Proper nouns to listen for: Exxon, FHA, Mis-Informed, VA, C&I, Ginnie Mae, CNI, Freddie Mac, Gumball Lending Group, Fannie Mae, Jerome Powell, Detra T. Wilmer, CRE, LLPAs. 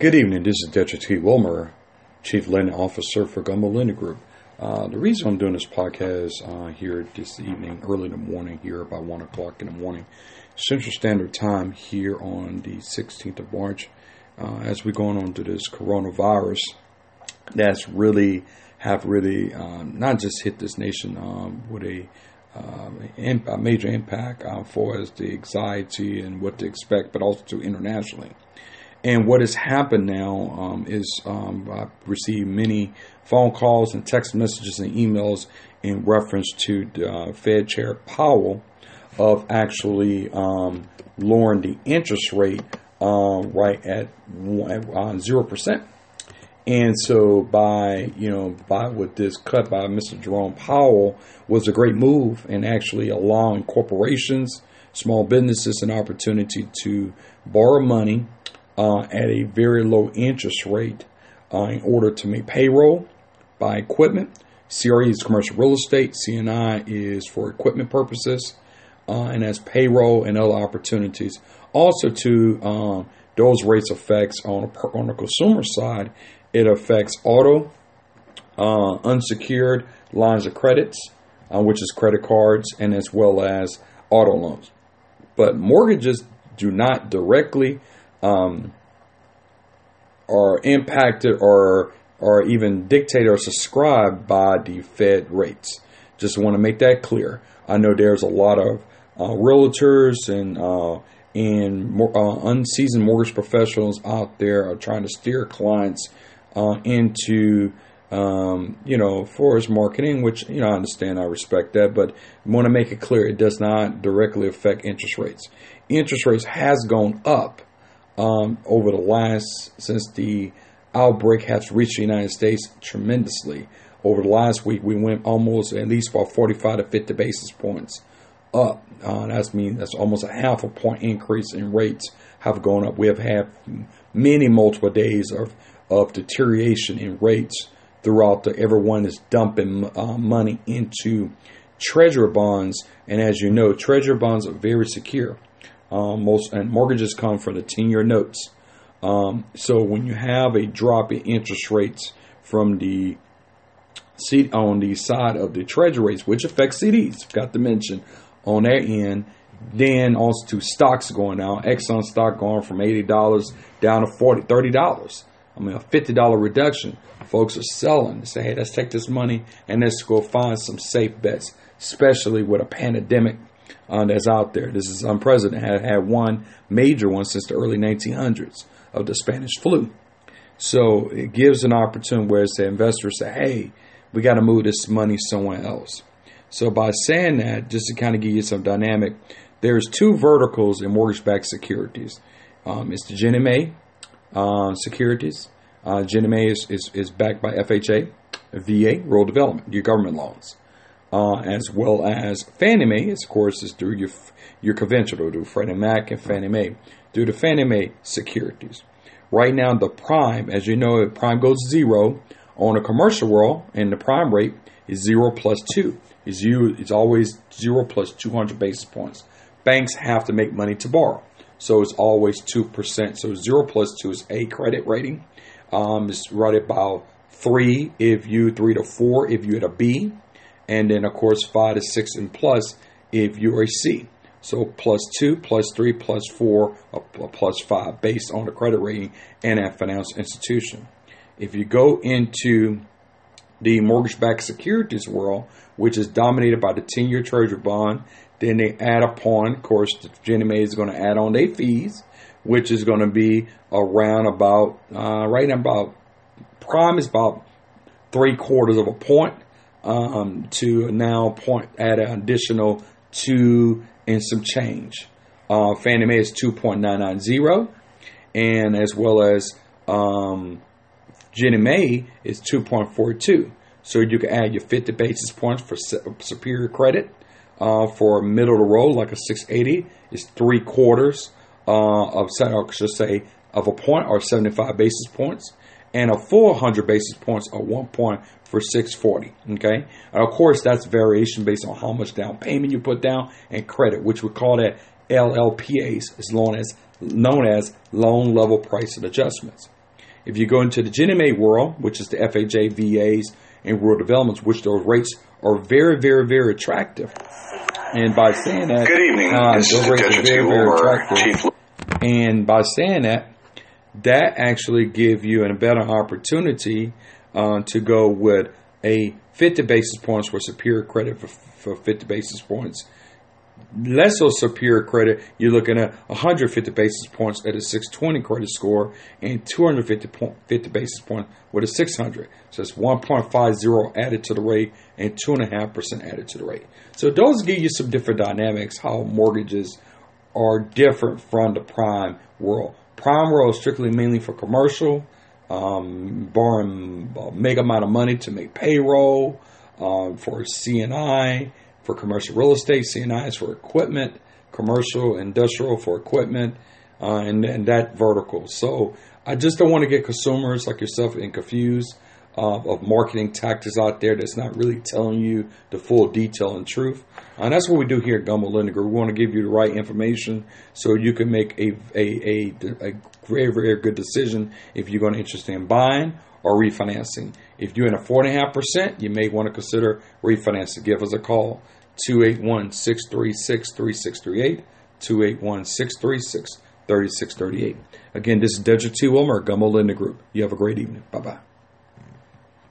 Good evening, this is Detra T. Wilmer, Chief Lending Officer for Gumball Lending Group. The reason I'm doing this podcast here this evening, early in the morning here, about 1 o'clock in the morning, Central Standard Time here on the 16th of March, as we're going on to this coronavirus that's really not just hit this nation with a major impact as far as the anxiety and what to expect, but also to internationally. And what has happened now is I've received many phone calls and text messages and emails in reference to Fed Chair Powell of actually lowering the interest rate right at 0%. And so with this cut by Mr. Jerome Powell was a great move in actually allowing corporations, small businesses, an opportunity to borrow money at a very low interest rate in order to make payroll, buy equipment. CRE is commercial real estate. CNI is for equipment purposes and as payroll and other opportunities. Also, to those rates affects on the consumer side, it affects auto, unsecured lines of credits, which is credit cards, and as well as auto loans. But mortgages do not directly are impacted or even dictated or subscribed by the Fed rates. Just want to make that clear. I know there's a lot of realtors and unseasoned mortgage professionals out there are trying to steer clients into forest marketing, which I understand, I respect that, but I want to make it clear it does not directly affect interest rates. Interest rates has gone up. Over the last, since the outbreak has reached the United States tremendously. Over the last week, we went almost at least about 45 to 50 basis points up. That's almost a half a point increase in rates have gone up. We have had many multiple days of deterioration in rates throughout everyone is dumping money into treasury bonds. And as you know, treasury bonds are very secure. And mortgages come from the 10-year notes. So when you have a drop in interest rates from the seat on the side of the treasury rates, which affects CDs, got to mention on that end, then also to stocks going down. Exxon stock going from $80 down to $30. I mean, a $50 reduction. Folks are selling. They say, hey, let's take this money and let's go find some safe bets, especially with a pandemic that's out there. This is unprecedented. Had one major one since the early 1900s of the Spanish flu. So it gives an opportunity where the investors say, hey, we got to move this money somewhere else. So by saying that, just to kind of give you some dynamic, there's two verticals in mortgage-backed securities. It's the Ginnie Mae securities. Ginnie Mae is backed by FHA, VA, rural development, your government loans. As well as Fannie Mae, of course, is through your conventional, through Freddie Mac and Fannie Mae, through the Fannie Mae securities. Right now, the prime, as you know, if prime goes zero on a commercial world, and the prime rate is 0 plus 2. It's always 0 plus 200 basis points. Banks have to make money to borrow, so it's always 2%. So 0 plus 2 is A credit rating. It's right about 3 to 4 if you're at a B. And then, of course, 5 to 6 and plus if you're a C. So +2, +3, +4, or +5 based on the credit rating and a financial institution. If you go into the mortgage-backed securities world, which is dominated by the 10-year treasury bond, then they add upon, of course, Ginnie Mae is going to add on their fees, which is going to be around about, right now, about prime is about 0.75 points. To now point at an additional 2 and some change. Fannie Mae is 2.990, and as well as Ginnie Mae is 2.42. So you can add your 50 basis points for superior credit. For middle of the road, like a 680, is 3/4 of a point or 75 basis points. And a 400 basis points or 1 point for 640. Okay. And of course, that's variation based on how much down payment you put down and credit, which we call that LLPAs, as known as loan level price adjustments. If you go into the Ginnie Mae world, which is the FHA, VAs, and rural developments, which those rates are very, very, very attractive. And by saying that, good evening. Those rates are very, very attractive. And by saying that, that actually gives you a better opportunity to go with a 50 basis points for superior credit for 50 basis points. Less so superior credit, you're looking at 150 basis points at a 620 credit score and 250 basis points with a 600. So it's 1.50 added to the rate and 2.5% added to the rate. So those give you some different dynamics, how mortgages are different from the prime world. Prime world is strictly mainly for commercial, borrowing a mega amount of money to make payroll, for C&I, for commercial real estate. C&I is for equipment, commercial, industrial for equipment, and that vertical. So I just don't want to get consumers like yourself and confused of marketing tactics out there that's not really telling you the full detail and truth. And that's what we do here at Gumball Lending Group. We want to give you the right information so you can make a very, very good decision if you're going to be interested in buying or refinancing. If you're in a 4.5%, you may want to consider refinancing. Give us a call, 281-636-3638, 281-636-3638. Again, this is Detra T. Wilmer, Gumball Lending Group. You have a great evening. Bye-bye.